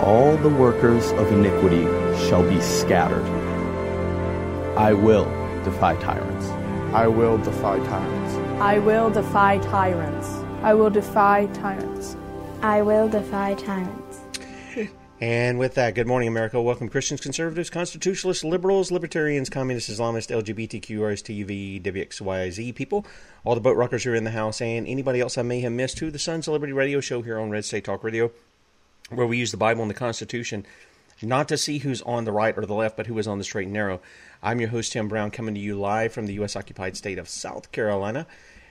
All the workers of iniquity shall be scattered. I will defy tyrants. I will defy tyrants. I will defy tyrants. I will defy tyrants. I will defy tyrants. And with that, good morning, America. Welcome, Christians, conservatives, constitutionalists, liberals, libertarians, communists, Islamists, LGBTQ, RSTUV, WXYZ people, all the boat rockers who are in the house, and anybody else I may have missed, to the Sons of Liberty radio show here on Red State Talk Radio, where we use the Bible and the Constitution not to see who's on the right or the left, but who is on the straight and narrow. I'm your host, Tim Brown, coming to you live from the U.S.-occupied state of South Carolina.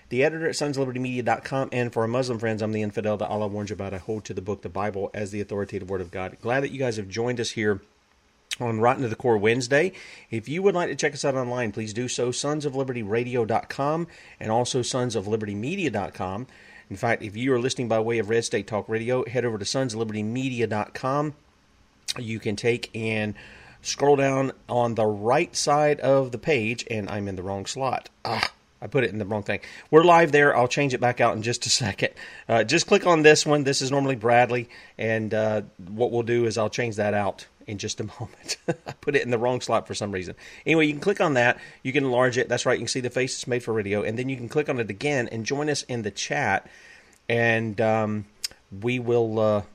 The editor at sonsoflibertymedia.com, and for our Muslim friends, I'm the infidel that Allah warns you about. I hold to the book, the Bible, as the authoritative word of God. Glad that you guys have joined us here on Rotten to the Core Wednesday. If you would like to check us out online, please do so, sonsoflibertyradio.com and also sonsoflibertymedia.com. In fact, if you are listening by way of Red State Talk Radio, head over to sonsoflibertymedia.com. You can take and scroll down on the right side of the page, and I'm in the wrong slot. I put it in the wrong thing. We're live there. I'll change it back out in just a second. Just click on this one. This is normally Bradley, and what we'll do is I'll change that out in just a moment. I put it in the wrong slot for some reason. Anyway, you can click on that. You can enlarge it. That's right. You can see the face. It's made for radio. And then you can click on it again and join us in the chat, and we will...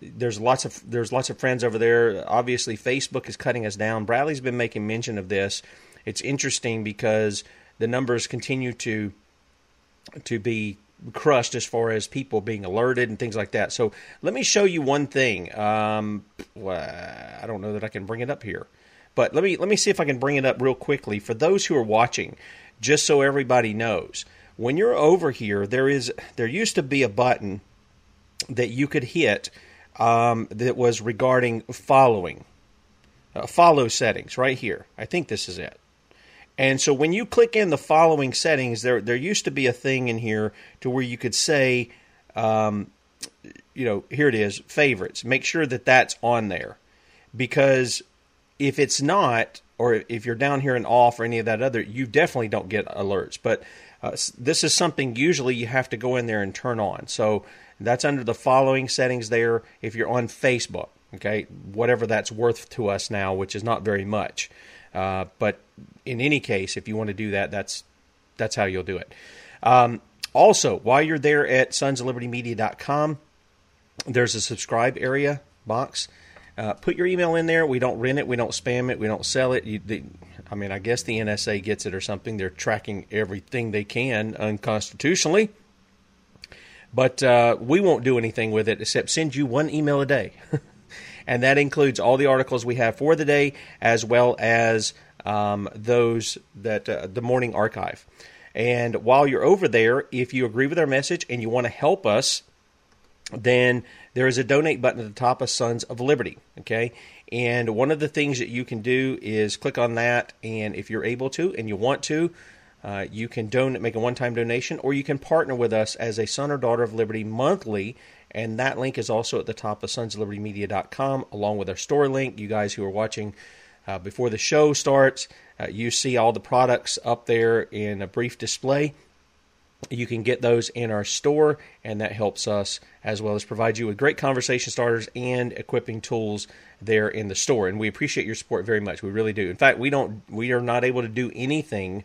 There's lots of friends over there. Obviously, Facebook is cutting us down. Bradley's been making mention of this. It's interesting because... the numbers continue to be crushed as far as people being alerted and things like that. So let me show you one thing. I don't know that I can bring it up here, but let me see if I can bring it up real quickly for those who are watching, just so everybody knows. When you're over here, there used to be a button that you could hit that was regarding following, follow settings right here. I think this is it. And so when you click in the following settings, there used to be a thing in here to where you could say, here it is, favorites. Make sure that that's on there, because if it's not, or if you're down here and off or any of that other, you definitely don't get alerts. But this is something usually you have to go in there and turn on. So that's under the following settings there if you're on Facebook, okay, whatever that's worth to us now, which is not very much. But in any case, if you want to do that, that's that's how you'll do it. Also, while you're there at sonsoflibertymedia.com, there's a subscribe area box. Put your email in there. We don't rent it. We don't spam it. We don't sell it. I guess the NSA gets it or something. They're tracking everything they can unconstitutionally. But we won't do anything with it except send you one email a day. And that includes all the articles we have for the day, as well as those that the morning archive. And while you're over there, if you agree with our message and you want to help us, then there is a donate button at the top of Sons of Liberty, okay? And one of the things that you can do is click on that, and if you're able to and you want to, you can make a one-time donation, or you can partner with us as a son or daughter of Liberty monthly, and that link is also at the top of sonsoflibertymedia.com, along with our store link. You guys who are watching before the show starts, you see all the products up there in a brief display. You can get those in our store, and that helps us, as well as provide you with great conversation starters and equipping tools there in the store. And we appreciate your support very much. We really do. In fact, we are not able to do anything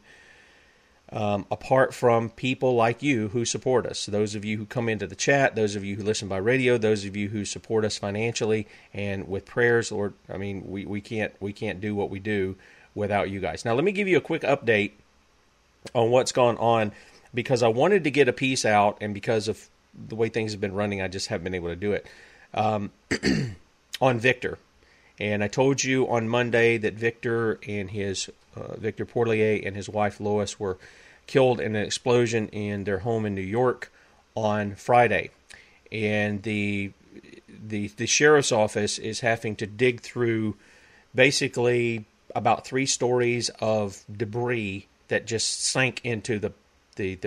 apart from people like you who support us. Those of you who come into the chat, those of you who listen by radio, those of you who support us financially and with prayers, Lord. I mean, we can't do what we do without you guys. Now, let me give you a quick update on what's gone on, because I wanted to get a piece out, and because of the way things have been running, I just haven't been able to do it, on Victor. And I told you on Monday that Victor and Victor Portier and his wife Lois were killed in an explosion in their home in New York on Friday. And the sheriff's office is having to dig through basically about 3 stories of debris that just sank into the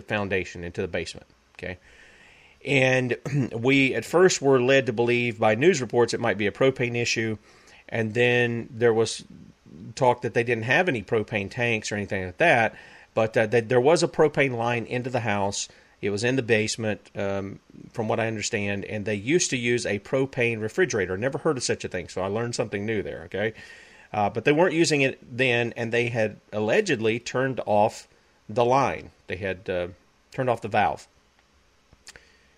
foundation, into the basement, okay? And we at first were led to believe by news reports it might be a propane issue, and then there was talk that they didn't have any propane tanks or anything like that, but that there was a propane line into the house. It was in the basement, from what I understand, and they used to use a propane refrigerator. Never heard of such a thing, so I learned something new there, okay? But they weren't using it then, and they had allegedly turned off the line. They had turned off the valve.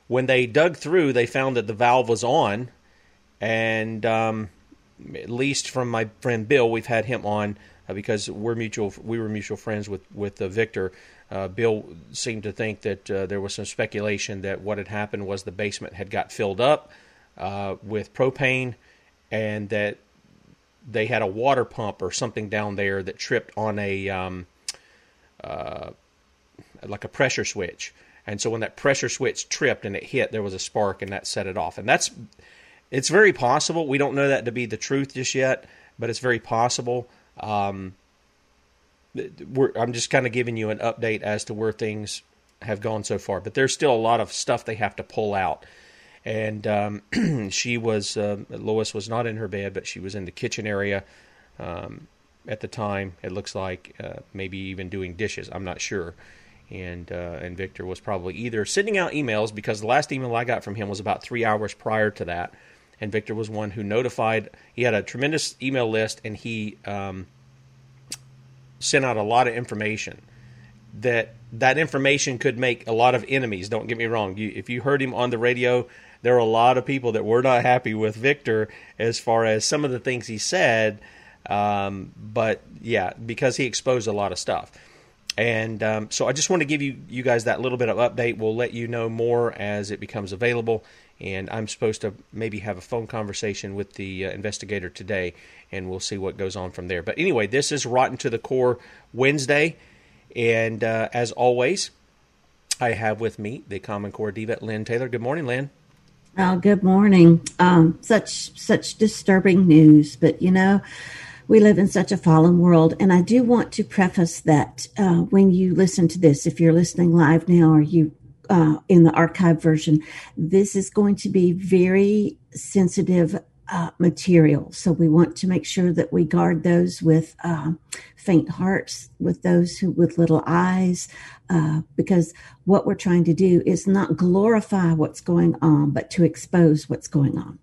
When they dug through, they found that the valve was on, and at least from my friend Bill, we've had him on because we were mutual friends with Victor. Bill seemed to think that there was some speculation that what had happened was the basement had got filled up with propane, and that they had a water pump or something down there that tripped on a like a pressure switch. And so when that pressure switch tripped and it hit, there was a spark, and that set it off. And it's very possible. We don't know that to be the truth just yet, but it's very possible. I'm just kind of giving you an update as to where things have gone so far. But there's still a lot of stuff they have to pull out. And Lois was not in her bed, but she was in the kitchen area at the time. It looks like maybe even doing dishes. I'm not sure. And Victor was probably either sending out emails, because the last email I got from him was about 3 hours prior to that. And Victor was one who notified. He had a tremendous email list, and he sent out a lot of information. That information could make a lot of enemies. Don't get me wrong. If you heard him on the radio, there were a lot of people that were not happy with Victor as far as some of the things he said. But yeah, because he exposed a lot of stuff. And so I just want to give you guys that little bit of update. We'll let you know more as it becomes available. And I'm supposed to maybe have a phone conversation with the investigator today, and we'll see what goes on from there. But anyway, this is Rotten to the Core Wednesday. And as always, I have with me the Common Core Diva, Lynne Taylor. Good morning, Lynne. Oh, good morning. Such disturbing news, but we live in such a fallen world, and I do want to preface that when you listen to this, if you're listening live now or you in the archive version, this is going to be very sensitive material. So we want to make sure that we guard those with faint hearts, with those who with little eyes, because what we're trying to do is not glorify what's going on, but to expose what's going on.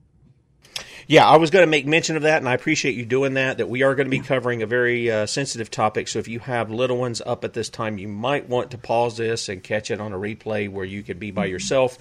Yeah, I was going to make mention of that, and I appreciate you doing that, that we are going to be covering a very sensitive topic. So if you have little ones up at this time, you might want to pause this and catch it on a replay where you could be by yourself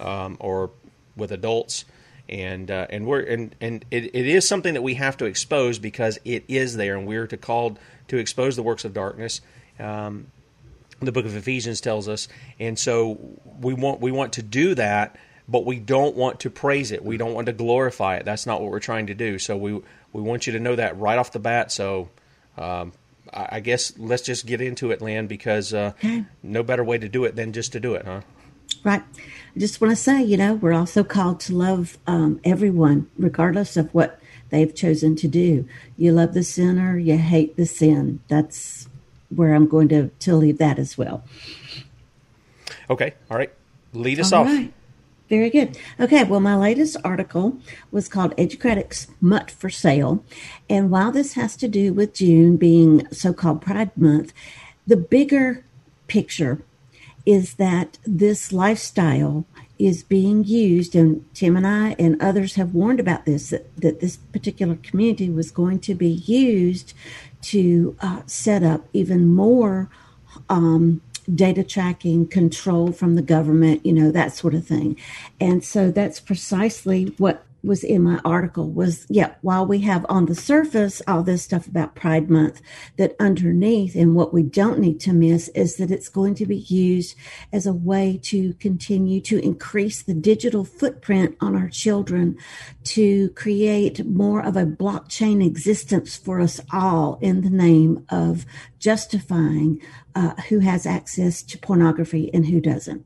or with adults. And we're and it is something that we have to expose because it is there, and we're called to expose the works of darkness. The book of Ephesians tells us, and so we want to do that, but we don't want to praise it. We don't want to glorify it. That's not what we're trying to do. So we want you to know that right off the bat. So I guess let's just get into it, Lynne, because no better way to do it than just to do it, huh? Right. I just want to say, we're also called to love everyone, regardless of what they've chosen to do. You love the sinner, you hate the sin. That's where I'm going to leave that as well. Okay. All right. Lead us off. Right. Very good. Okay. Well, my latest article was called Educratics Mutt for Sale. And while this has to do with June being so-called Pride Month, the bigger picture is that this lifestyle is being used, and Tim and I and others have warned about this, that this particular community was going to be used to set up even more data tracking, control from the government, that sort of thing. And so that's precisely what was in my article was, while we have on the surface all this stuff about Pride Month, that underneath and what we don't need to miss is that it's going to be used as a way to continue to increase the digital footprint on our children, to create more of a blockchain existence for us all in the name of justifying who has access to pornography and who doesn't.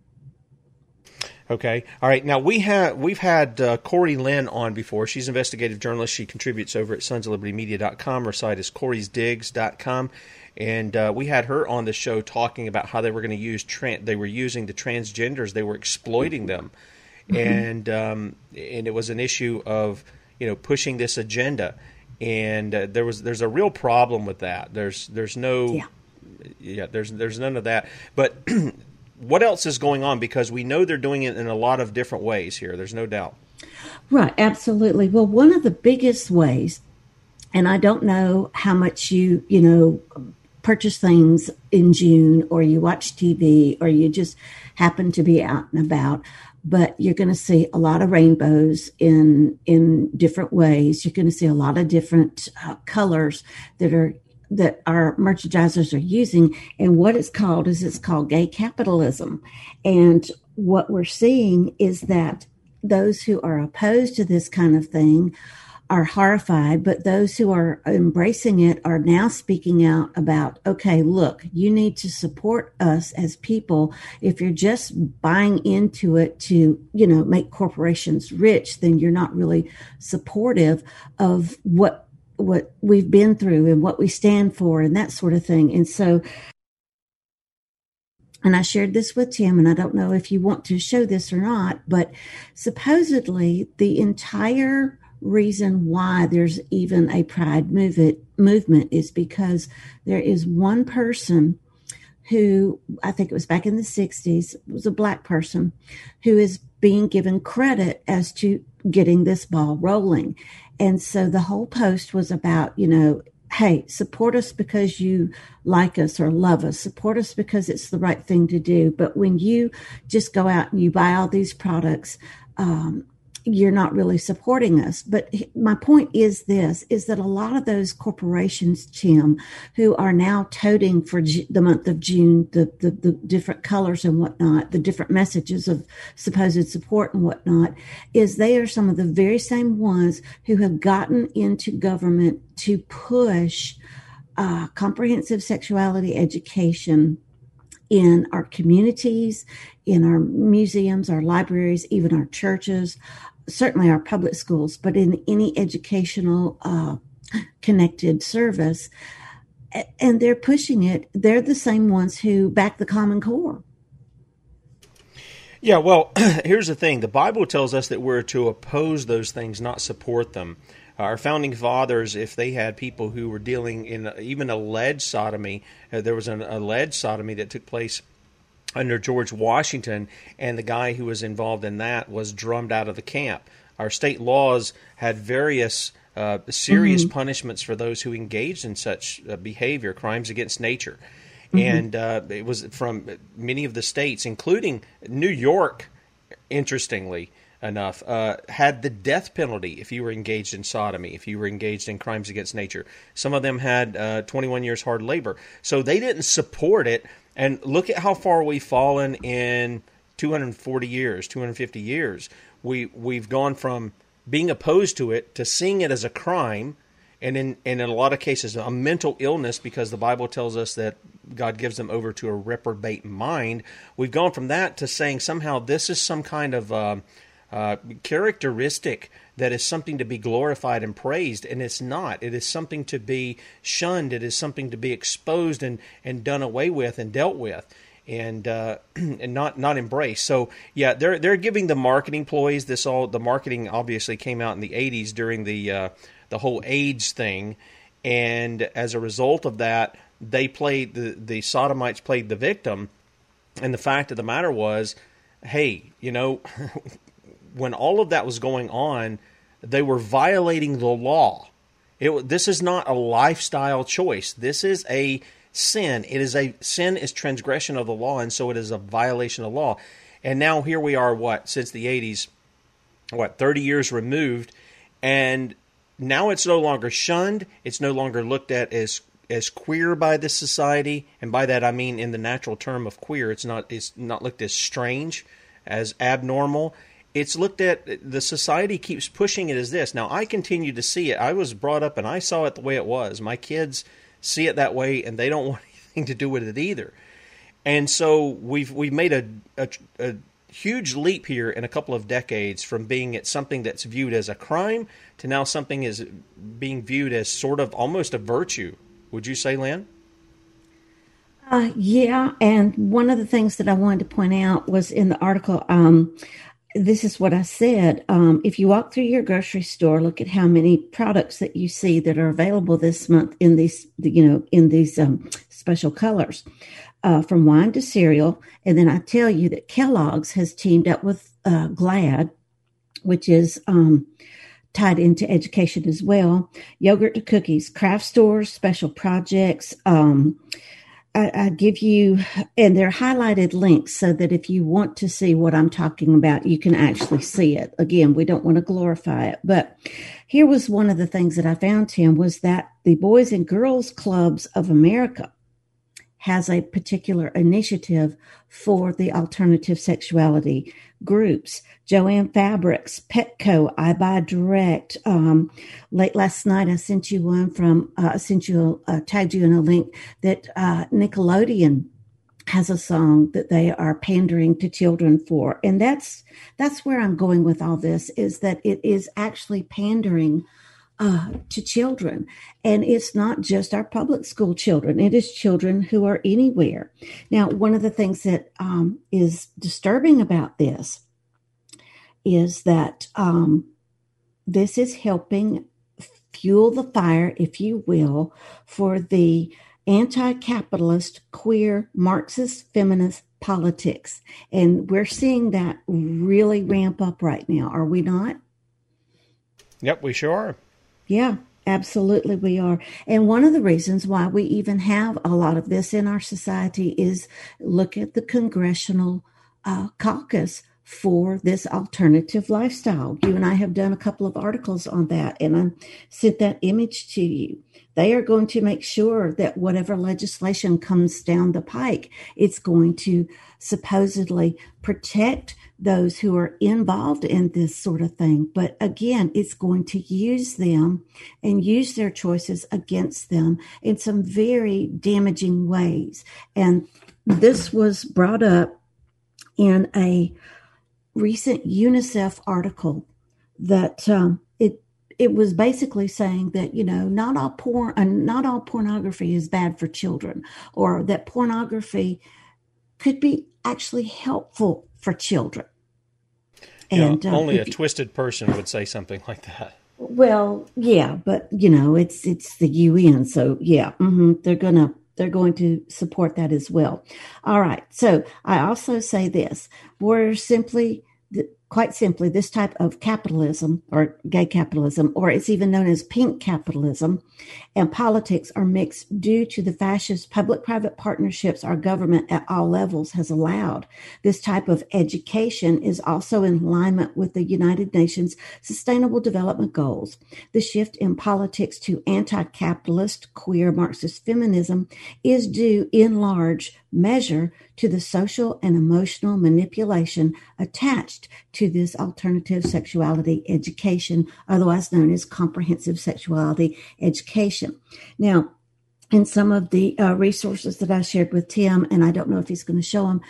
Okay. All right. Now, we've had Corey Lynne on before. She's an investigative journalist. She contributes over at sonsoflibertymedia.com. Her site is Corey's Digs.com. And we had her on the show talking about how they were going to use they were using the transgenders. They were exploiting them. Mm-hmm. And it was an issue of, pushing this agenda. And there's a real problem with that. There's no there's none of that. But what else is going on? Because we know they're doing it in a lot of different ways here. There's no doubt. Right. Absolutely. Well, one of the biggest ways, and I don't know how much you purchase things in June, or you watch TV, or you just happen to be out and about, but you're going to see a lot of rainbows in different ways. You're going to see a lot of different colors that our merchandisers are using. And what it's called gay capitalism. And what we're seeing is that those who are opposed to this kind of thing are horrified, but those who are embracing it are now speaking out about, okay, look, you need to support us as people. If you're just buying into it to, make corporations rich, then you're not really supportive of what we've been through and what we stand for and that sort of thing. And so, and I shared this with Tim, and I don't know if you want to show this or not, but supposedly the entire reason why there's even a pride movement is because there is one person who, I think it was back in the 60s, was a black person who is being given credit as to getting this ball rolling. And so the whole post was about, hey, support us because you like us or love us. Support us because it's the right thing to do. But when you just go out and you buy all these products, you're not really supporting us. But my point is this, is that a lot of those corporations, Tim, who are now toting for the month of June, the different colors and whatnot, the different messages of supposed support and whatnot, is they are some of the very same ones who have gotten into government to push comprehensive sexuality education in our communities, in our museums, our libraries, even our churches, certainly our public schools, but in any educational connected service. And they're pushing it. They're the same ones who back the Common Core. Yeah, well, here's the thing. The Bible tells us that we're to oppose those things, not support them. Our founding fathers, if they had people who were dealing in even alleged sodomy, there was an alleged sodomy that took place under George Washington, and the guy who was involved in that was drummed out of the camp. our state laws had various serious punishments for those who engaged in such behavior, crimes against nature. And it was from many of the states, including New York, interestingly enough, had the death penalty if you were engaged in sodomy, if you were engaged in crimes against nature. Some of them had 21 years hard labor. So they didn't support it. And look at how far we've fallen in 240 years, 250 years. We've gone from being opposed to it to seeing it as a crime, and in a lot of cases a mental illness, because the Bible tells us that God gives them over to a reprobate mind. We've gone from that to saying somehow this is some kind of characteristic that is something to be glorified and praised, and it's not. It is something to be shunned. It is something to be exposed and done away with and dealt with, and not embraced. So yeah, they're giving the marketing ploys. The marketing obviously came out in the 80s during the whole AIDS thing, and as a result of that, they played the sodomites played the victim. And the fact of the matter was, hey, you know, when all of that was going on, they were violating the law. This is not a lifestyle choice. This is a sin. Sin is transgression of the law, and so it is a violation of law. And now here we are, since the 80s, 30 years removed, and now it's no longer shunned. It's no longer looked at as queer by this society, and by that I mean in the natural term of queer. It's not looked as strange, as abnormal. It's looked at, the society keeps pushing it as this. Now, I continue to see it. I was brought up and I saw it the way it was. My kids see it that way, and they don't want anything to do with it either. And so we've made a huge leap here in a couple of decades, from being at something that's viewed as a crime to now something is being viewed as sort of almost a virtue. Would you say, Lynne? Yeah, and one of the things that I wanted to point out was in the article, this is what I said. If you walk through your grocery store, look at how many products that you see that are available this month in these special colors, from wine to cereal. And then I tell you that Kellogg's has teamed up with GLAAD, which is tied into education as well. Yogurt to cookies, craft stores, special projects. I give you, and they're highlighted links so that if you want to see what I'm talking about, you can actually see it. Again, we don't want to glorify it. But here was one of the things that I found, Tim, was that the Boys and Girls Clubs of America has a particular initiative for the alternative sexuality groups. Joann Fabrics, Petco, I Buy Direct. Late last night, I sent you one from, tagged you in a link that Nickelodeon has a song that they are pandering to children for. And that's where I'm going with all this, is that it is actually pandering to children. And it's not just our public school children. It is children who are anywhere. Now, one of the things that is disturbing about this is that this is helping fuel the fire, if you will, for the anti-capitalist, queer, Marxist, feminist politics. And we're seeing that really ramp up right now, are we not? Yep, we sure are. Yeah, absolutely we are. And one of the reasons why we even have a lot of this in our society is, look at the Congressional caucus for this alternative lifestyle. You and I have done a couple of articles on that, and I sent that image to you. They are going to make sure that whatever legislation comes down the pike, it's going to supposedly protect those who are involved in this sort of thing. But again, it's going to use them and use their choices against them in some very damaging ways. And this was brought up in a recent UNICEF article that it was basically saying that, you know, not all pornography is bad for children, or that pornography could be actually helpful for children. And only a twisted person would say something like that. Well, yeah, but you know, it's the UN, so yeah, they're going to support that as well. All right. So I also say this: we're simply Quite simply, this type of capitalism or gay capitalism, or it's even known as pink capitalism, and politics are mixed due to the fascist public-private partnerships our government at all levels has allowed. This type of education is also in alignment with the United Nations Sustainable Development Goals. The shift in politics to anti-capitalist, queer, Marxist feminism is due in large measure to the social and emotional manipulation attached to this alternative sexuality education, otherwise known as comprehensive sexuality education. Now, in some of the resources that I shared with Tim, and I don't know if he's going to show them,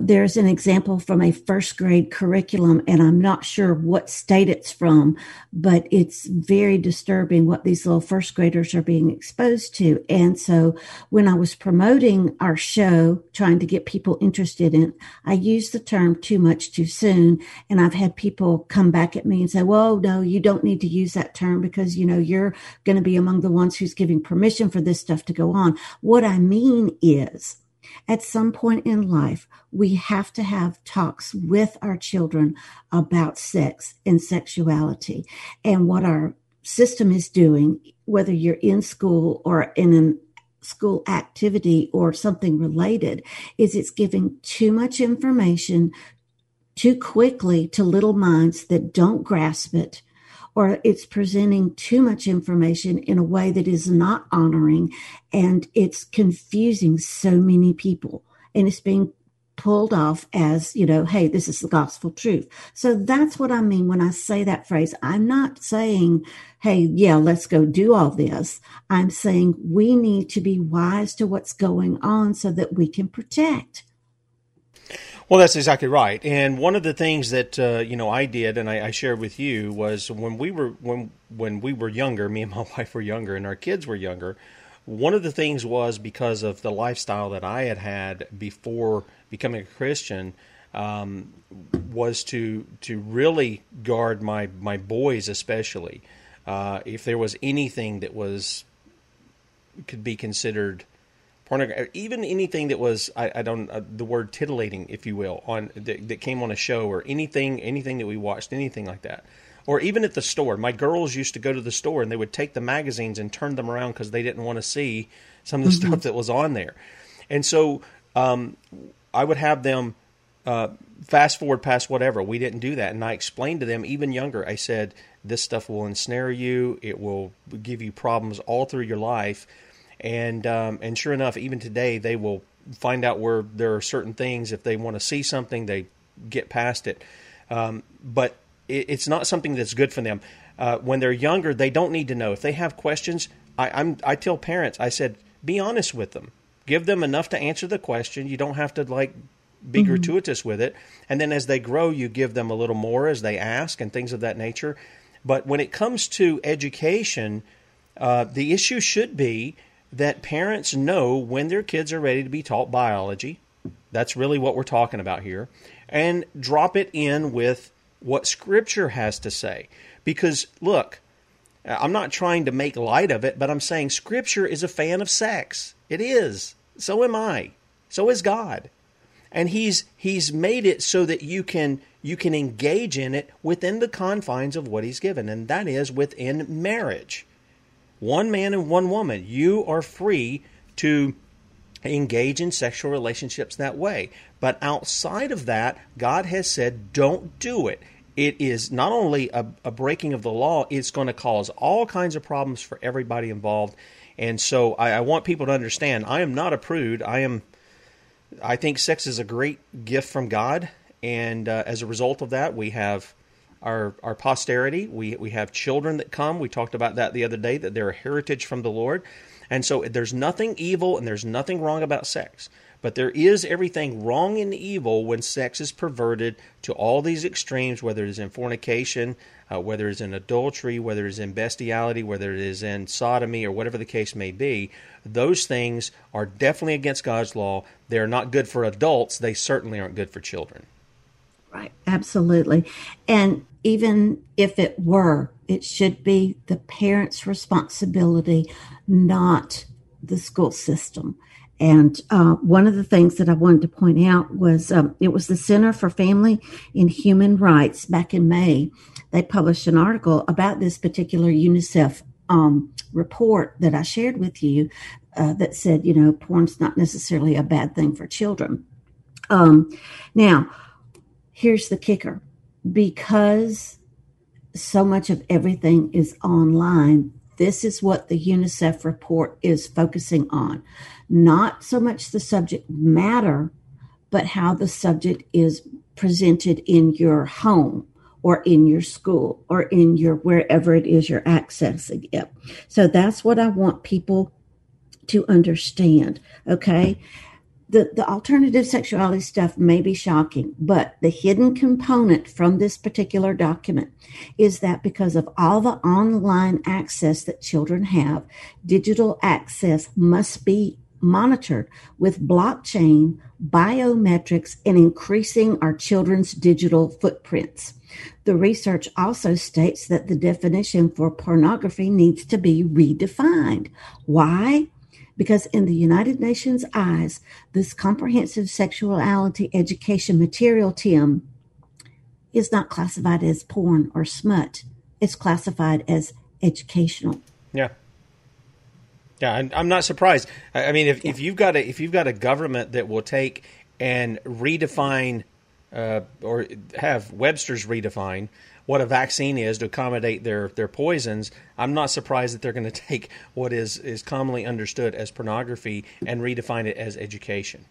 there's an example from a first grade curriculum, and I'm not sure what state it's from, but it's very disturbing what these little first graders are being exposed to. And so when I was promoting our show, trying to get people interested in it, I used the term too much too soon. And I've had people come back at me and say, well, no, you don't need to use that term because, you know, you're going to be among the ones who's giving permission for this stuff to go on. What I mean is, at some point in life, we have to have talks with our children about sex and sexuality and what our system is doing, whether you're in school or in an school activity or something related, is it's giving too much information too quickly to little minds that don't grasp it, or it's presenting too much information in a way that is not honoring, and it's confusing so many people, and it's being pulled off as, you know, hey, this is the gospel truth. So that's what I mean when I say that phrase. I'm not saying, hey, yeah, let's go do all this. I'm saying we need to be wise to what's going on so that we can protect. Well, that's exactly right. And one of the things that I did, and I shared with you, was when we were younger, me and my wife were younger, and our kids were younger. One of the things was because of the lifestyle that I had before becoming a Christian, was to really guard my boys, especially if there was anything that could be considered pornography, even anything that was, the word titillating, if you will, on that came on a show, or anything that we watched, anything like that. Or even at the store, my girls used to go to the store and they would take the magazines and turn them around because they didn't want to see some of the stuff that was on there. And so I would have them fast forward past whatever. We didn't do that. And I explained to them, even younger, I said, this stuff will ensnare you. It will give you problems all through your life. And sure enough, even today, they will find out where there are certain things. If they want to see something, they get past it. But it's not something that's good for them. When they're younger, they don't need to know. If they have questions, I tell parents, I said, be honest with them. Give them enough to answer the question. You don't have to be gratuitous with it. And then as they grow, you give them a little more as they ask and things of that nature. But when it comes to education, the issue should be that parents know when their kids are ready to be taught biology. That's really what we're talking about here. And drop it in with what Scripture has to say. Because, look, I'm not trying to make light of it, but I'm saying Scripture is a fan of sex. It is. So am I. So is God. And He's made it so that you can engage in it within the confines of what He's given, and that is within marriage. One man and one woman, you are free to engage in sexual relationships that way. But outside of that, God has said, don't do it. It is not only a breaking of the law, it's going to cause all kinds of problems for everybody involved. And so I want people to understand, I am not a prude. I think sex is a great gift from God. And as a result of that, we have our posterity, we have children that come. We talked about that the other day, that they're a heritage from the Lord. And so there's nothing evil and there's nothing wrong about sex. But there is everything wrong and evil when sex is perverted to all these extremes, whether it is in fornication, whether it is in adultery, whether it is in bestiality, whether it is in sodomy, or whatever the case may be. Those things are definitely against God's law. They're not good for adults. They certainly aren't good for children. Right. Absolutely. And even if it were, it should be the parents' responsibility, not the school system. And one of the things that I wanted to point out was it was the Center for Family and Human Rights back in May. They published an article about this particular UNICEF report that I shared with you that said, you know, porn's not necessarily a bad thing for children. Now, here's the kicker. Because so much of everything is online, this is what the UNICEF report is focusing on. Not so much the subject matter, but how the subject is presented in your home or in your school or in your wherever it is you're accessing it. So that's what I want people to understand, okay? The alternative sexuality stuff may be shocking, but the hidden component from this particular document is that because of all the online access that children have, digital access must be monitored with blockchain, biometrics, and increasing our children's digital footprints. The research also states that the definition for pornography needs to be redefined. Why? Because in the United Nations' eyes, this comprehensive sexuality education material, Tim, is not classified as porn or smut. It's classified as educational. Yeah. Yeah, I'm not surprised. I mean, if you've got a government that will take and redefine or have Webster's redefine what a vaccine is to accommodate their poisons, I'm not surprised that they're going to take what is commonly understood as pornography and redefine it as education.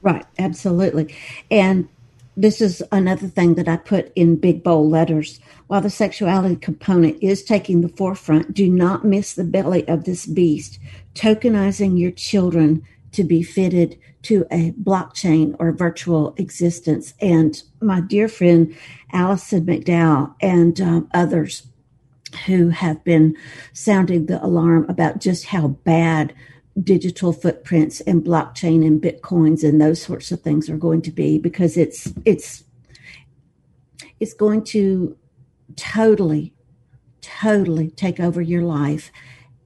Right, absolutely. And this is another thing that I put in big, bold letters. While the sexuality component is taking the forefront, do not miss the belly of this beast, tokenizing your children to be fitted to a blockchain or virtual existence. And my dear friend, Alison McDowell and others who have been sounding the alarm about just how bad digital footprints and blockchain and bitcoins and those sorts of things are going to be, because it's going to totally take over your life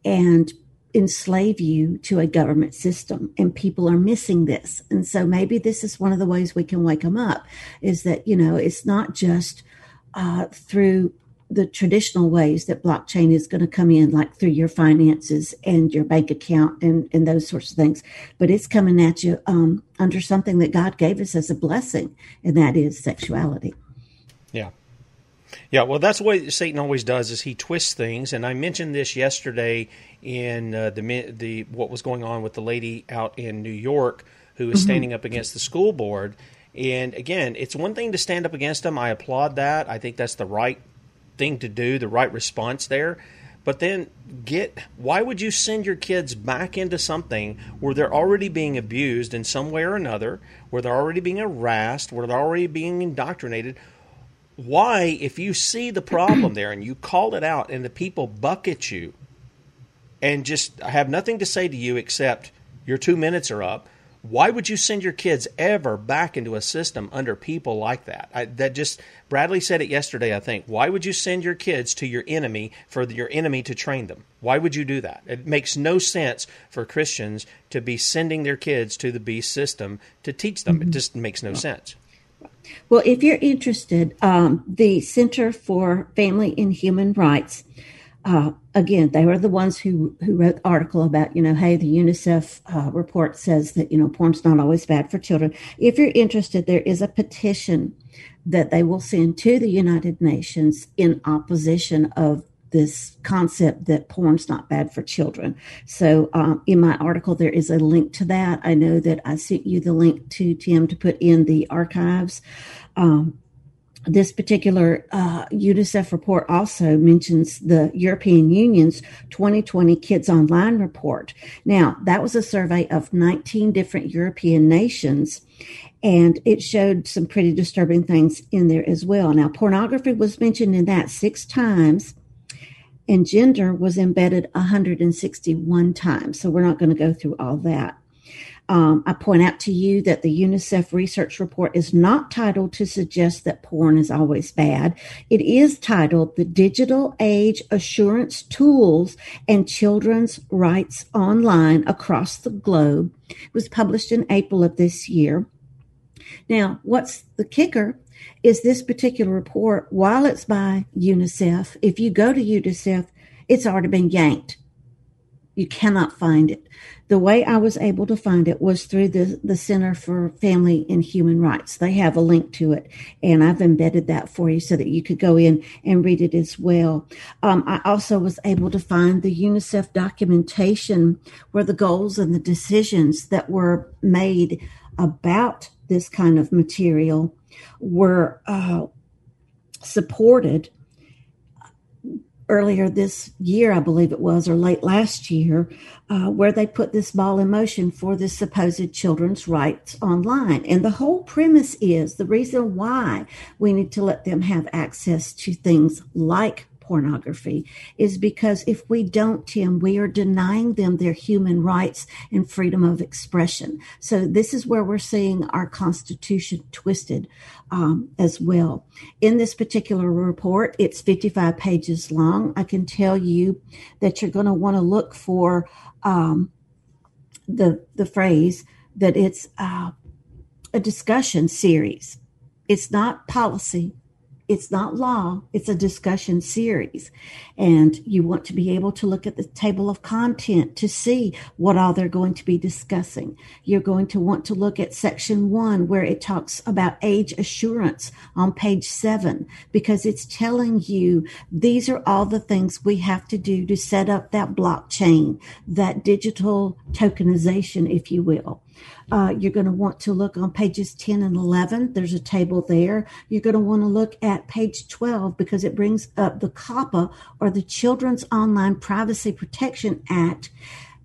and enslave you to a government system, and people are missing this. And so maybe this is one of the ways we can wake them up, is that, you know, it's not just through the traditional ways that blockchain is going to come in, like through your finances and your bank account and those sorts of things, but it's coming at you under something that God gave us as a blessing, and that is sexuality. Yeah. Yeah, well, that's what Satan always does, is he twists things. And I mentioned this yesterday in the what was going on with the lady out in New York who was standing up against the school board. And again, it's one thing to stand up against them. I applaud that. I think that's the right thing to do, the right response there. But then why would you send your kids back into something where they're already being abused in some way or another, where they're already being harassed, where they're already being indoctrinated? Why, if you see the problem there and you call it out and the people buck at you and just have nothing to say to you except your 2 minutes are up, why would you send your kids ever back into a system under people like that? Bradley said it yesterday, I think. Why would you send your kids to your enemy for your enemy to train them? Why would you do that? It makes no sense for Christians to be sending their kids to the beast system to teach them. It just makes no sense. Well, if you're interested, the Center for Family and Human Rights, again, they were the ones who wrote the article about, you know, hey, the UNICEF report says that, you know, porn's not always bad for children. If you're interested, there is a petition that they will send to the United Nations in opposition of this concept that porn's not bad for children. So in my article, there is a link to that. I know that I sent you the link to Tim to put in the archives. This particular UNICEF report also mentions the European Union's 2020 Kids Online report. Now, that was a survey of 19 different European nations, and it showed some pretty disturbing things in there as well. Now, pornography was mentioned in that 6 times. And gender was embedded 161 times. So we're not going to go through all that. I point out to you that the UNICEF research report is not titled to suggest that porn is always bad. It is titled The Digital Age Assurance Tools and Children's Rights Online Across the Globe. It was published in April of this year. Now, what's the kicker is this particular report, while it's by UNICEF, if you go to UNICEF, it's already been yanked. You cannot find it. The way I was able to find it was through the Center for Family and Human Rights. They have a link to it, and I've embedded that for you so that you could go in and read it as well. I also was able to find the UNICEF documentation where the goals and the decisions that were made about this kind of material were supported earlier this year, I believe it was, or late last year, where they put this ball in motion for this supposed children's rights online. And the whole premise is the reason why we need to let them have access to things like pornography is because if we don't, Tim, we are denying them their human rights and freedom of expression. So this is where we're seeing our Constitution twisted as well. In this particular report, it's 55 pages long. I can tell you that you're going to want to look for the phrase that it's a discussion series. It's not policy. It's not law. It's a discussion series. And you want to be able to look at the table of content to see what all they're going to be discussing. You're going to want to look at section 1 where it talks about age assurance on page 7, because it's telling you these are all the things we have to do to set up that blockchain, that digital tokenization, if you will. You're going to want to look on pages 10 and 11. There's a table there. You're going to want to look at page 12 because it brings up the COPPA, or the Children's Online Privacy Protection Act,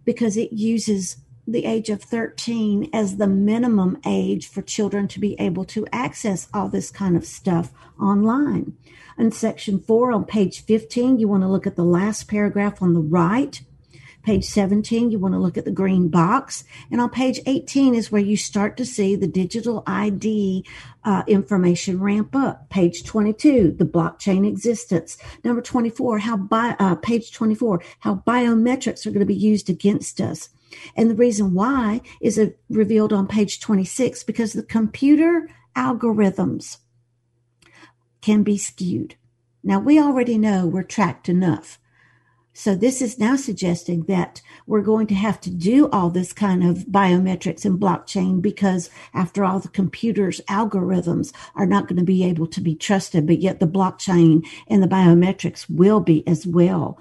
because it uses the age of 13 as the minimum age for children to be able to access all this kind of stuff online. In section 4 on page 15, you want to look at the last paragraph on the right. Page 17, you want to look at the green box. And on page 18 is where you start to see the digital ID information ramp up. Page 22, the blockchain existence. Number 24, page 24, how biometrics are going to be used against us. And the reason why is revealed on page 26, because the computer algorithms can be skewed. Now, we already know we're tracked enough. So this is now suggesting that we're going to have to do all this kind of biometrics and blockchain because, after all, the computer's algorithms are not going to be able to be trusted, but yet the blockchain and the biometrics will be as well.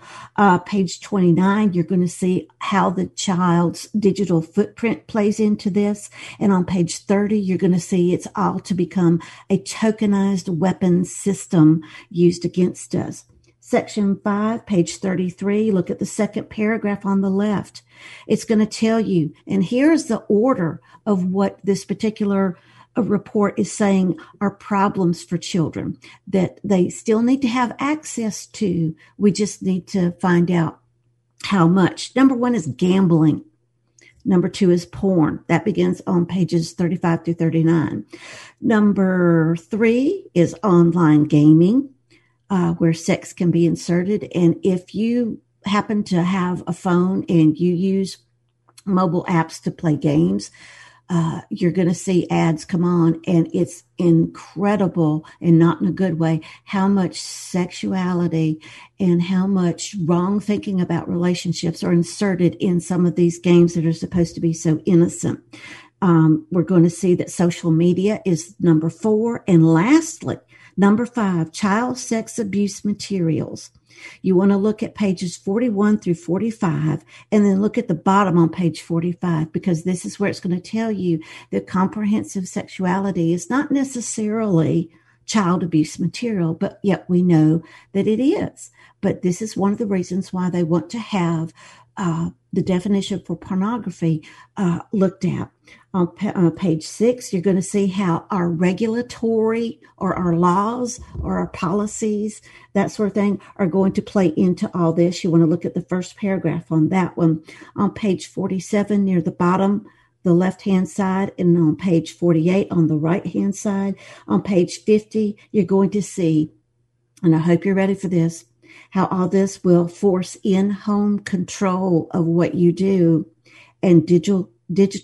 Page 29, you're going to see how the child's digital footprint plays into this. And on page 30, you're going to see it's all to become a tokenized weapon system used against us. Section 5, page 33, look at the second paragraph on the left. It's going to tell you, and here's the order of what this particular report is saying are problems for children that they still need to have access to. We just need to find out how much. Number 1 is gambling. Number 2 is porn. That begins on pages 35 through 39. Number 3 is online gaming, where sex can be inserted. And if you happen to have a phone and you use mobile apps to play games, you're going to see ads come on. And it's incredible, and not in a good way, how much sexuality and how much wrong thinking about relationships are inserted in some of these games that are supposed to be so innocent. We're going to see that social media is number 4. And lastly, number 5, child sex abuse materials. You want to look at pages 41 through 45, and then look at the bottom on page 45, because this is where it's going to tell you that comprehensive sexuality is not necessarily child abuse material, but yet we know that it is. But this is one of the reasons why they want to have the definition for pornography looked at. On page 6, you're going to see how our regulatory, or our laws, or our policies, that sort of thing, are going to play into all this. You want to look at the first paragraph on that one. On page 47, near the bottom, the left-hand side, and on page 48 on the right-hand side. On page 50, you're going to see, and I hope you're ready for this, how all this will force in-home control of what you do and digital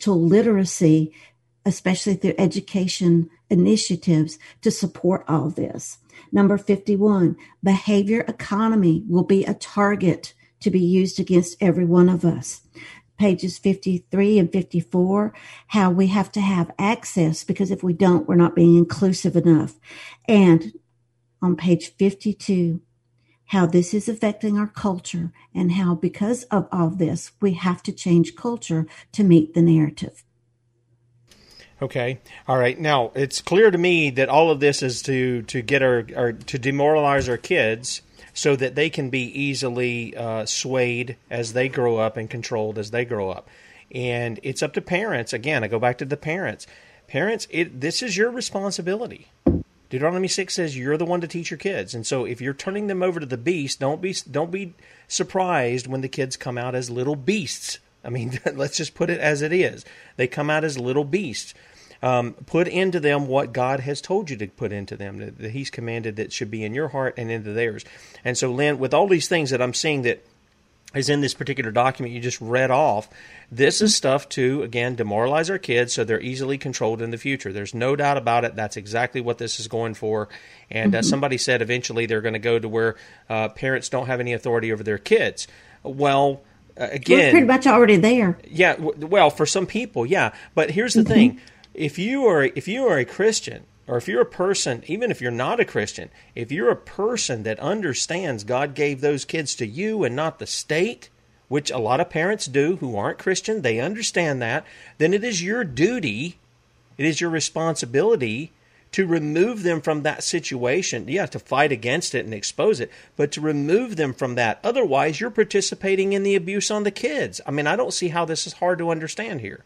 literacy, especially through education initiatives to support all this. Number 51, behavior economy will be a target to be used against every one of us. Pages 53 and 54, how we have to have access, because if we don't, we're not being inclusive enough. And on page 52, how this is affecting our culture and how because of all this, we have to change culture to meet the narrative. Okay. All right. Now, it's clear to me that all of this is to get our to demoralize our kids so that they can be easily swayed as they grow up and controlled as they grow up. And it's up to parents. Again, I go back to the parents. Parents, this is your responsibility. Deuteronomy 6 says you're the one to teach your kids. And so if you're turning them over to the beast, don't be surprised when the kids come out as little beasts. I mean, let's just put it as it is. They come out as little beasts. Put into them what God has told you to put into them, that he's commanded that should be in your heart and into theirs. And so, Lynne, with all these things that I'm seeing that is in this particular document you just read off, this is stuff to, again, demoralize our kids so they're easily controlled in the future. There's no doubt about it. That's exactly what this is going for. And somebody said eventually they're going to go to where parents don't have any authority over their kids. Well, again, we're pretty much already there. Yeah. Well, for some people, yeah. But here's the thing: if you are a Christian, or if you're a person, even if you're not a Christian, if you're a person that understands God gave those kids to you and not the state, which a lot of parents do who aren't Christian, they understand that. Then it is your duty, it is your responsibility to remove them from that situation. You have to fight against it and expose it, but to remove them from that. Otherwise, you're participating in the abuse on the kids. I mean, I don't see how this is hard to understand here.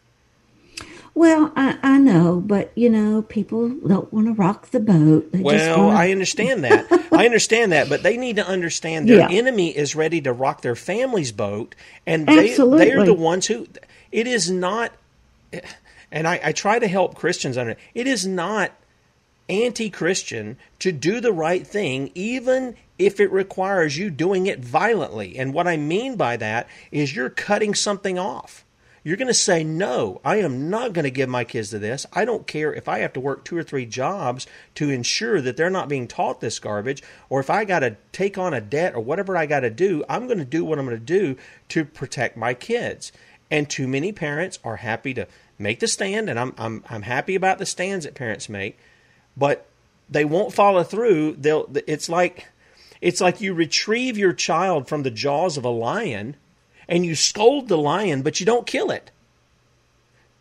Well, I know, but, you know, people don't want to rock the boat. I understand that. I understand that, but they need to understand their enemy is ready to rock their family's boat, and they are the ones who – it is not – and I try to help Christians understand. It is not anti-Christian to do the right thing, even if it requires you doing it violently. And what I mean by that is you're cutting something off. You're going to say, no, I am not going to give my kids to this. I don't care if I have to work 2 or 3 jobs to ensure that they're not being taught this garbage, or if I got to take on a debt or whatever I got to do, I'm going to do what I'm going to do to protect my kids. And too many parents are happy to make the stand, and I'm happy about the stands that parents make, but they won't follow through. It's like you retrieve your child from the jaws of a lion, and you scold the lion, but you don't kill it.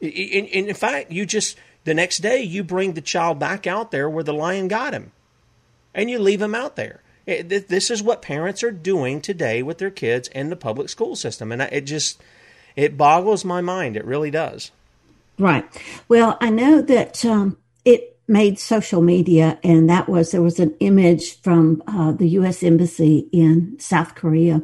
In fact, you just the next day you bring the child back out there where the lion got him, and you leave him out there. This is what parents are doing today with their kids in the public school system, and it boggles my mind. It really does. Right. Well, I know that it made social media, and there was an image from the U.S. Embassy in South Korea,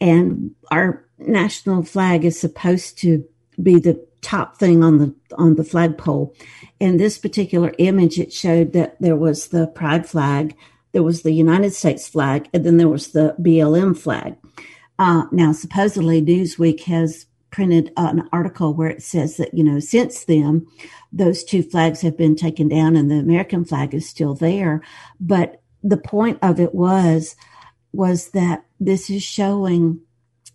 and our national flag is supposed to be the top thing on the flagpole. In this particular image, it showed that there was the pride flag, there was the United States flag, and then there was the BLM flag. Now, supposedly, Newsweek has printed an article where it says that, you know, since then, those two flags have been taken down and the American flag is still there. But the point of it was that this is showing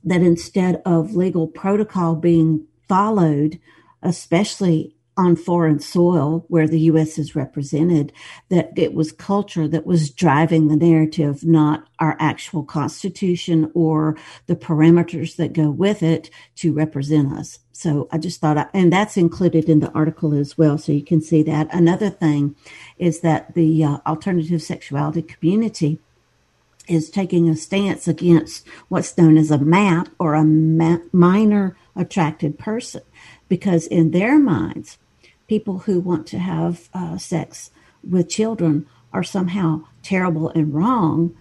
that instead of legal protocol being followed, especially on foreign soil where the U.S. is represented, that it was culture that was driving the narrative, not our actual Constitution or the parameters that go with it to represent us. So I just thought, and that's included in the article as well, so you can see that. Another thing is that the alternative sexuality community is taking a stance against what's known as a MAP, or a minor attracted person, because in their minds, people who want to have sex with children are somehow terrible and wrong,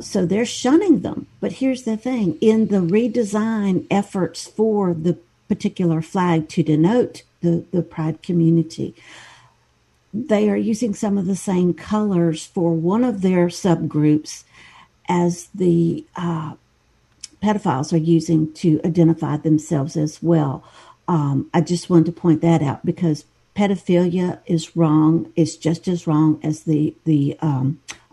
so they're shunning them. But here's the thing, in the redesign efforts for the particular flag to denote the Pride community. They are using some of the same colors for one of their subgroups as the pedophiles are using to identify themselves as well. I just wanted to point that out because pedophilia is wrong. It's just as wrong as the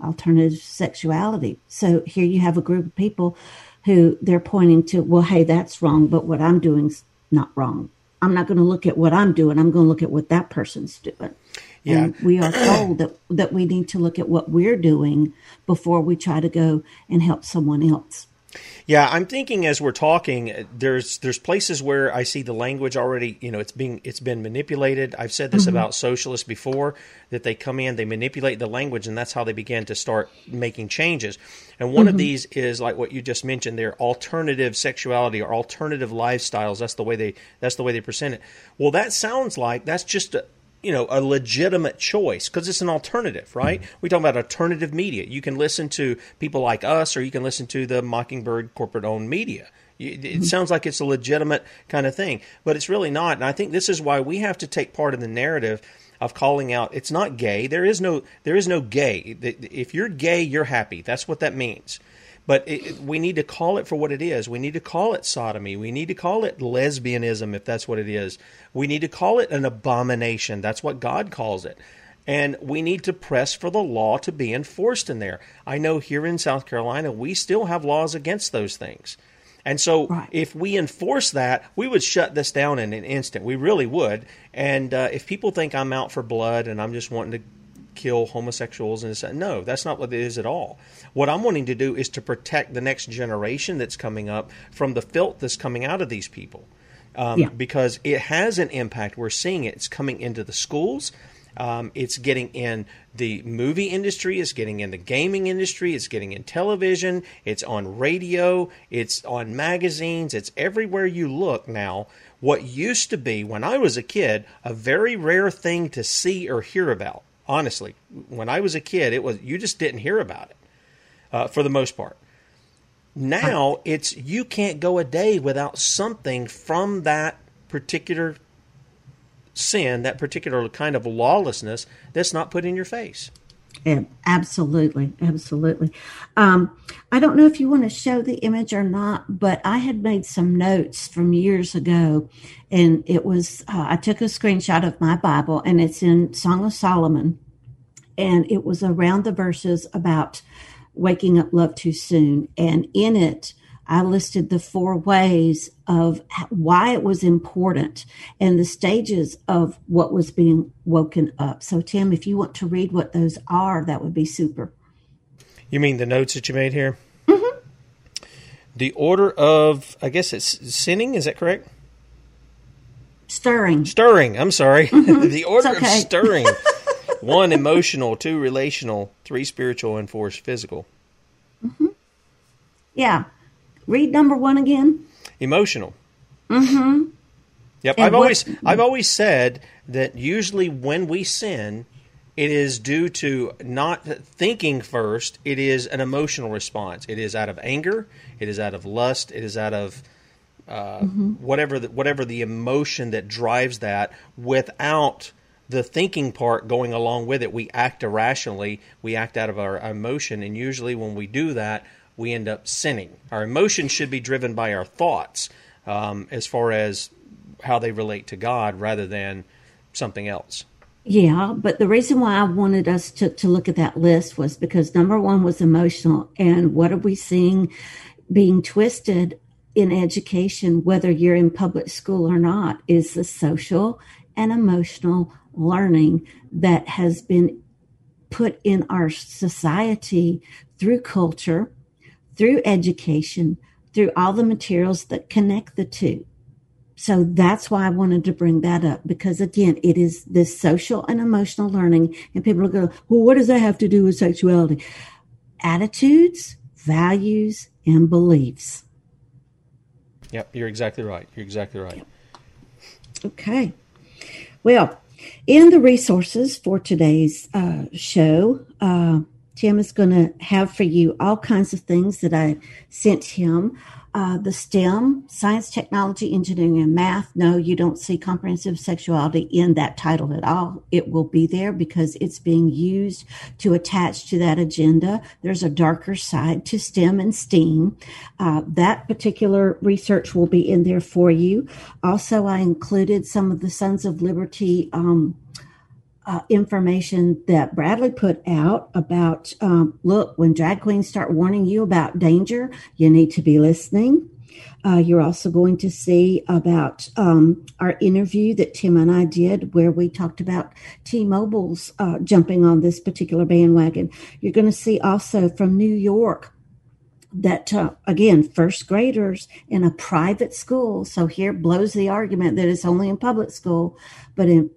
alternative sexuality. So here you have a group of people who they're pointing to, well, hey, that's wrong, but what I'm doing's not wrong. I'm not going to look at what I'm doing. I'm going to look at what that person's doing. Yeah. And we are told that we need to look at what we're doing before we try to go and help someone else. Yeah, I'm thinking as we're talking, there's places where I see the language already, you know, it's been manipulated. I've said this about socialists before, that they come in, they manipulate the language, and that's how they begin to start making changes. And one of these is like what you just mentioned there, alternative sexuality or alternative lifestyles. That's the way they present it. Well, that sounds like that's just a legitimate choice because it's an alternative, right? We talk about alternative media. You can listen to people like us, or you can listen to the Mockingbird corporate-owned media. It sounds like it's a legitimate kind of thing, but it's really not. And I think this is why we have to take part in the narrative of calling out. It's not gay. There is no gay. If you're gay, you're happy. That's what that means. But we need to call it for what it is. We need to call it sodomy. We need to call it lesbianism, if that's what it is. We need to call it an abomination. That's what God calls it. And we need to press for the law to be enforced in there. I know here in South Carolina, we still have laws against those things. And so if we enforce that, we would shut this down in an instant. We really would. And if people think I'm out for blood and I'm just wanting to kill homosexuals and stuff. No, that's not what it is at all. What I'm wanting to do is to protect the next generation that's coming up from the filth that's coming out of these people, because it has an impact. We're seeing it. It's coming into the schools. It's getting in the movie industry. It's getting in the gaming industry. It's getting in television. It's on radio. It's on magazines. It's everywhere you look now. What used to be, when I was a kid, a very rare thing to see or hear about. Honestly, when I was a kid, you just didn't hear about it for the most part. Now it's you can't go a day without something from that particular sin, that particular kind of lawlessness that's not put in your face. Yeah, absolutely, absolutely. I don't know if you want to show the image or not, but I had made some notes from years ago, and it was I took a screenshot of my Bible, and it's in Song of Solomon, and it was around the verses about waking up love too soon, and in it I listed the 4 ways of why it was important and the stages of what was being woken up. So, Tim, if you want to read what those are, that would be super. You mean the notes that you made here? Mm-hmm. The order of, I guess it's sinning, is that correct? Stirring, I'm sorry. Mm-hmm. The order of stirring. 1, emotional. 2, relational. 3, spiritual. And 4, physical. Mm-hmm. Yeah. Read number 1 again. Emotional. Mm-hmm. Yep. And I've always said that usually when we sin, it is due to not thinking first. It is an emotional response. It is out of anger. It is out of lust. It is out of whatever the emotion that drives that, without the thinking part going along with it. We act irrationally. We act out of our emotion, and usually when we do that, we end up sinning. Our emotions should be driven by our thoughts as far as how they relate to God rather than something else. Yeah, but the reason why I wanted us to look at that list was because number 1 was emotional. And what are we seeing being twisted in education, whether you're in public school or not, is the social and emotional learning that has been put in our society through culture, through education, through all the materials that connect the two. So that's why I wanted to bring that up, because, again, it is this social and emotional learning, and people will go, well, what does that have to do with sexuality? Attitudes, values, and beliefs. Yep, you're exactly right. Yep. Okay. Well, in the resources for today's show, Tim is going to have for you all kinds of things that I sent him. The STEM, science, technology, engineering, and math. No, you don't see comprehensive sexuality in that title at all. It will be there because it's being used to attach to that agenda. There's a darker side to STEM and STEAM. That particular research will be in there for you. Also, I included some of the Sons of Liberty information that Bradley put out about, look, when drag queens start warning you about danger, you need to be listening. You're also going to see about our interview that Tim and I did where we talked about T-Mobile's jumping on this particular bandwagon. You're going to see also from New York that, again, first graders in a private school. So here blows the argument that it's only in public school, but in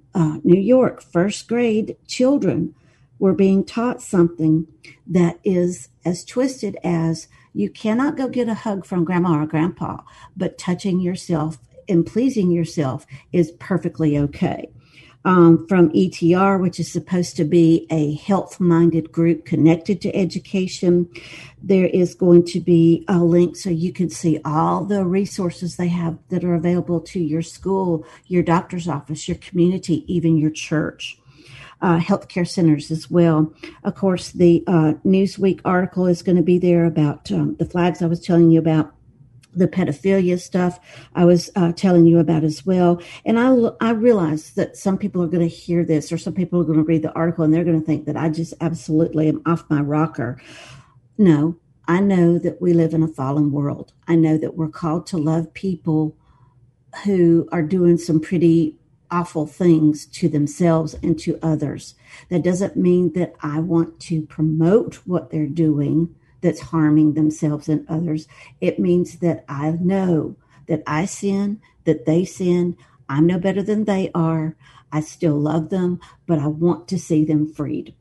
New York, first grade children were being taught something that is as twisted as you cannot go get a hug from grandma or grandpa, but touching yourself and pleasing yourself is perfectly okay. From ETR, which is supposed to be a health-minded group connected to education, there is going to be a link so you can see all the resources they have that are available to your school, your doctor's office, your community, even your church, healthcare centers as well. Of course, the Newsweek article is going to be there about the flags I was telling you about. The pedophilia stuff I was telling you about as well. And I realize that some people are going to hear this or some people are going to read the article and they're going to think that I just absolutely am off my rocker. No, I know that we live in a fallen world. I know that we're called to love people who are doing some pretty awful things to themselves and to others. That doesn't mean that I want to promote what they're doing that's harming themselves and others. It means that I know that I sin, that they sin. I'm no better than they are. I still love them, but I want to see them freed.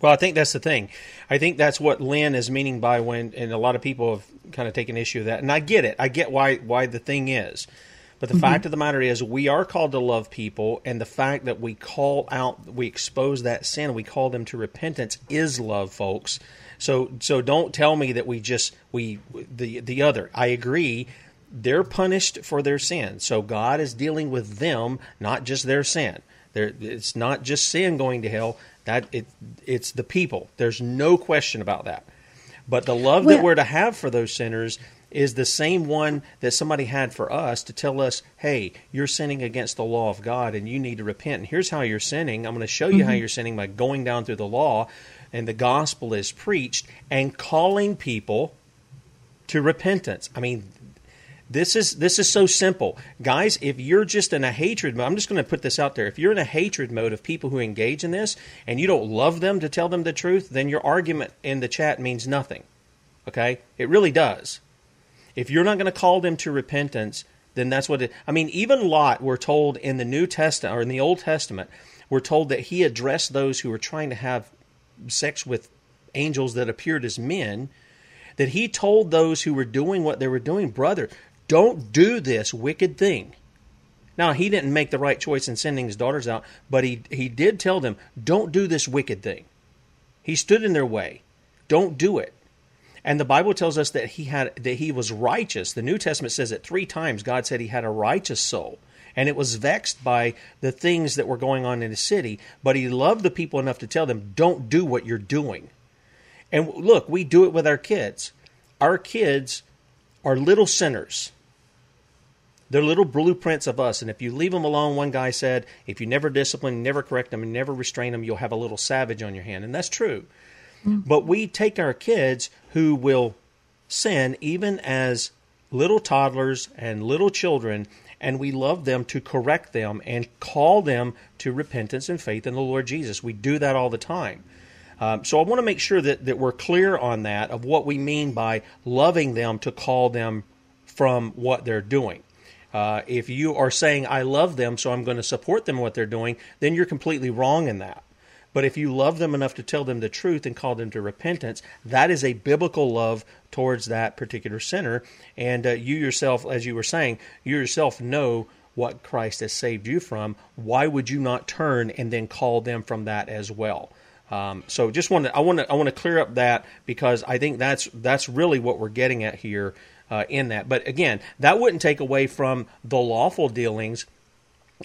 Well, I think that's the thing. I think that's what Lynne is meaning by when, and a lot of people have kind of taken issue with that. And I get it. I get why the thing is. But the fact of the matter is we are called to love people, and the fact that we call out, we expose that sin, we call them to repentance is love, folks. So don't tell me that the other. I agree. They're punished for their sin. So God is dealing with them, not just their sin. It's not just sin going to hell. It's the people. There's no question about that. But the love that we're to have for those sinners is the same one that somebody had for us to tell us, hey, you're sinning against the law of God and you need to repent. And here's how you're sinning. I'm going to show you how you're sinning by going down through the law. And the gospel is preached and calling people to repentance. I mean, this is so simple. Guys, if you're just in a hatred mode, I'm just going to put this out there. If you're in a hatred mode of people who engage in this and you don't love them to tell them the truth, then your argument in the chat means nothing. Okay? It really does. If you're not going to call them to repentance, then that's what it is. I mean, even Lot, we're told in the New Testament or in the Old Testament, we're told that he addressed those who were trying to have sex with angels that appeared as men, that he told those who were doing what they were doing, brother, don't do this wicked thing. Now, he didn't make the right choice in sending his daughters out, but he did tell them, don't do this wicked thing. He stood in their way. Don't do it. And the Bible tells us that he was righteous. The New Testament says it 3 times. God said he had a righteous soul, and it was vexed by the things that were going on in the city. But he loved the people enough to tell them, don't do what you're doing. And look, we do it with our kids. Our kids are little sinners. They're little blueprints of us. And if you leave them alone, one guy said, if you never discipline, never correct them, and never restrain them, you'll have a little savage on your hand. And that's true. But we take our kids who will sin even as little toddlers and little children, and we love them to correct them and call them to repentance and faith in the Lord Jesus. We do that all the time. So I want to make sure that we're clear on that, of what we mean by loving them to call them from what they're doing. If you are saying, I love them, so I'm going to support them in what they're doing, then you're completely wrong in that. But if you love them enough to tell them the truth and call them to repentance, that is a biblical love towards that particular sinner. And you yourself, as you were saying, you yourself know what Christ has saved you from. Why would you not turn and then call them from that as well? So just I want to clear up that, because I think that's really what we're getting at here in that. But again, that wouldn't take away from the lawful dealings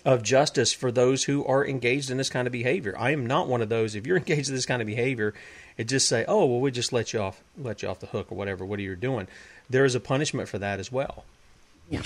of justice for those who are engaged in this kind of behavior. I am not one of those. If you're engaged in this kind of behavior, it just say, oh, well, we just let you off the hook or whatever. What are you doing? There is a punishment for that as well. Yeah.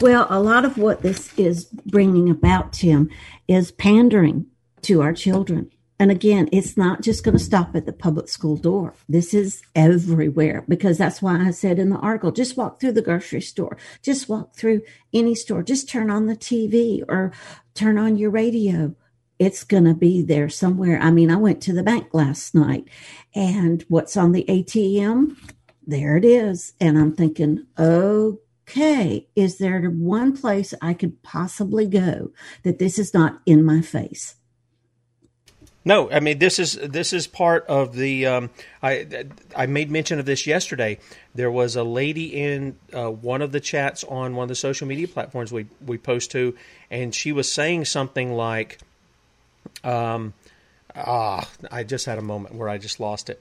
Well, a lot of what this is bringing about, Tim, is pandering to our children. And again, it's not just going to stop at the public school door. This is everywhere, because that's why I said in the article, just walk through the grocery store, just walk through any store, just turn on the TV or turn on your radio. It's going to be there somewhere. I mean, I went to the bank last night, and what's on the ATM? There it is. And I'm thinking, okay, is there one place I could possibly go that this is not in my face? No, I mean, this is part of the. I made mention of this yesterday. There was a lady in one of the chats on one of the social media platforms we post to, and she was saying something like, I just had a moment where I just lost it.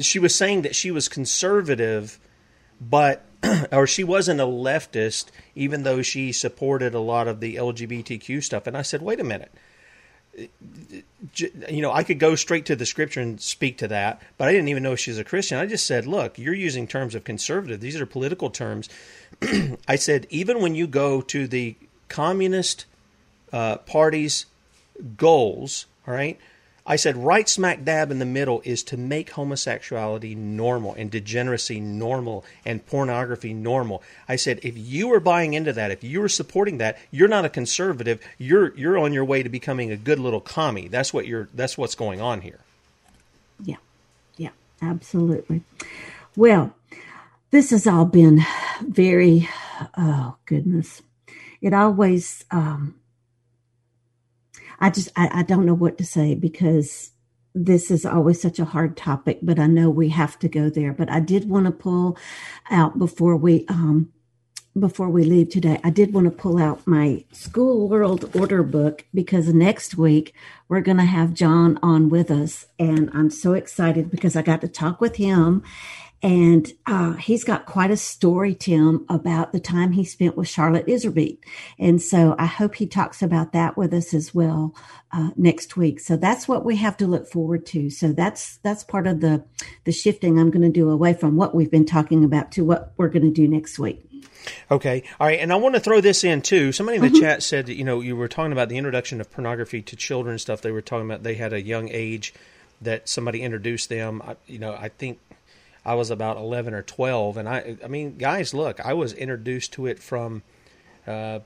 She was saying that she was conservative, but or she wasn't a leftist, even though she supported a lot of the LGBTQ stuff. And I said, wait a minute. You know, I could go straight to the scripture and speak to that, but I didn't even know she's a Christian. I just said, look, you're using terms of conservative. These are political terms. I said, even when you go to the Communist Party's goals, all right, I said right smack dab in the middle is to make homosexuality normal and degeneracy normal and pornography normal. I said, if you were buying into that, if you were supporting that, you're not a conservative. You're on your way to becoming a good little commie. That's what's going on here. Yeah. Yeah, absolutely. Well, this has all been very, oh goodness. It always, I don't know what to say, because this is always such a hard topic, but I know we have to go there. But I did want to pull out before we leave today, I did want to pull out my School World Order book, because next week we're going to have John on with us. And I'm so excited because I got to talk with him. And he's got quite a story, Tim, about the time he spent with Charlotte Iserbeek. And so I hope he talks about that with us as well next week. So that's what we have to look forward to. So that's part of the shifting I'm going to do away from what we've been talking about to what we're going to do next week. Okay. All right. And I want to throw this in too. Somebody in the chat said that, you know, you were talking about the introduction of pornography to children and stuff. They were talking about they had a young age that somebody introduced them. I think I was about 11 or 12, and I mean, guys, look, I was introduced to it from the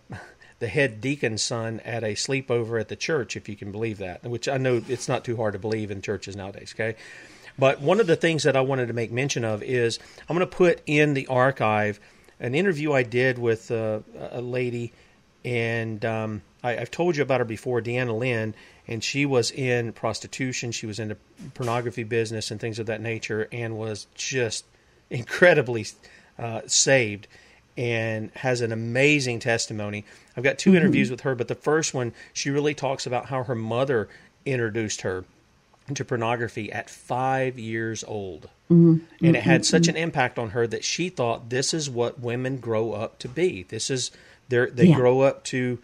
head deacon's son at a sleepover at the church, if you can believe that, which I know it's not too hard to believe in churches nowadays, okay? But one of the things that I wanted to make mention of is I'm going to put in the archive an interview I did with a lady, and I've told you about her before, Deanna Lynne, and she was in prostitution. She was in the pornography business and things of that nature, and was just incredibly saved and has an amazing testimony. I've got two interviews with her, but the first one, she really talks about how her mother introduced her into pornography at 5 years old. And it had such an impact on her that she thought this is what women grow up to be. This is they grow up to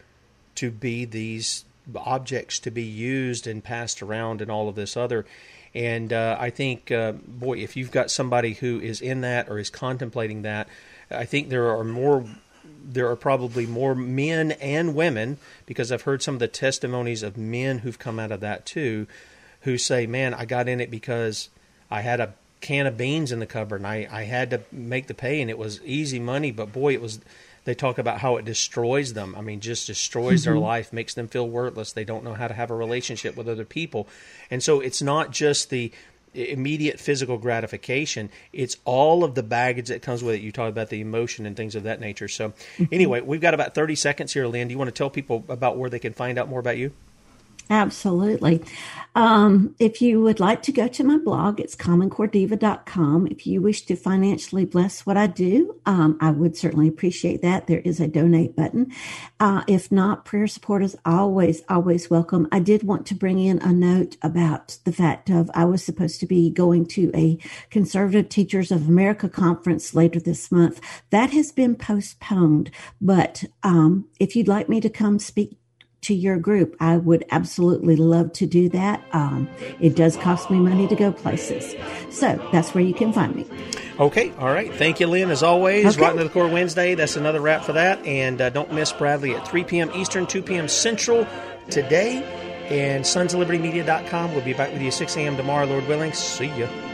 be these objects to be used and passed around and all of this other. And I think, boy, if you've got somebody who is in that or is contemplating that, I think there are probably more men and women, because I've heard some of the testimonies of men who've come out of that too, who say, man, I got in it because I had a can of beans in the cupboard and I had to make the pay, and it was easy money, but boy, it was... They talk about how it destroys them. I mean, just destroys their life, makes them feel worthless. They don't know how to have a relationship with other people. And so it's not just the immediate physical gratification. It's all of the baggage that comes with it. You talk about the emotion and things of that nature. So anyway, we've got about 30 seconds here, Lynne. Do you want to tell people about where they can find out more about you? Absolutely. If you would like to go to my blog, it's commoncorediva.com. If you wish to financially bless what I do, I would certainly appreciate that. There is a donate button. If not, prayer support is always, always welcome. I did want to bring in a note about the fact of I was supposed to be going to a Conservative Teachers of America conference later this month. That has been postponed, but if you'd like me to come speak to your group, I would absolutely love to do that. It does cost me money to go places. So that's where you can find me. Okay. All right. Thank you, Lynne, as always. Okay. Rotten to the Core Wednesday. That's another wrap for that. And don't miss Bradley at 3 p.m. Eastern, 2 p.m. Central today. And sonsoflibertymedia.com. We'll be back with you 6 a.m. tomorrow, Lord willing. See ya.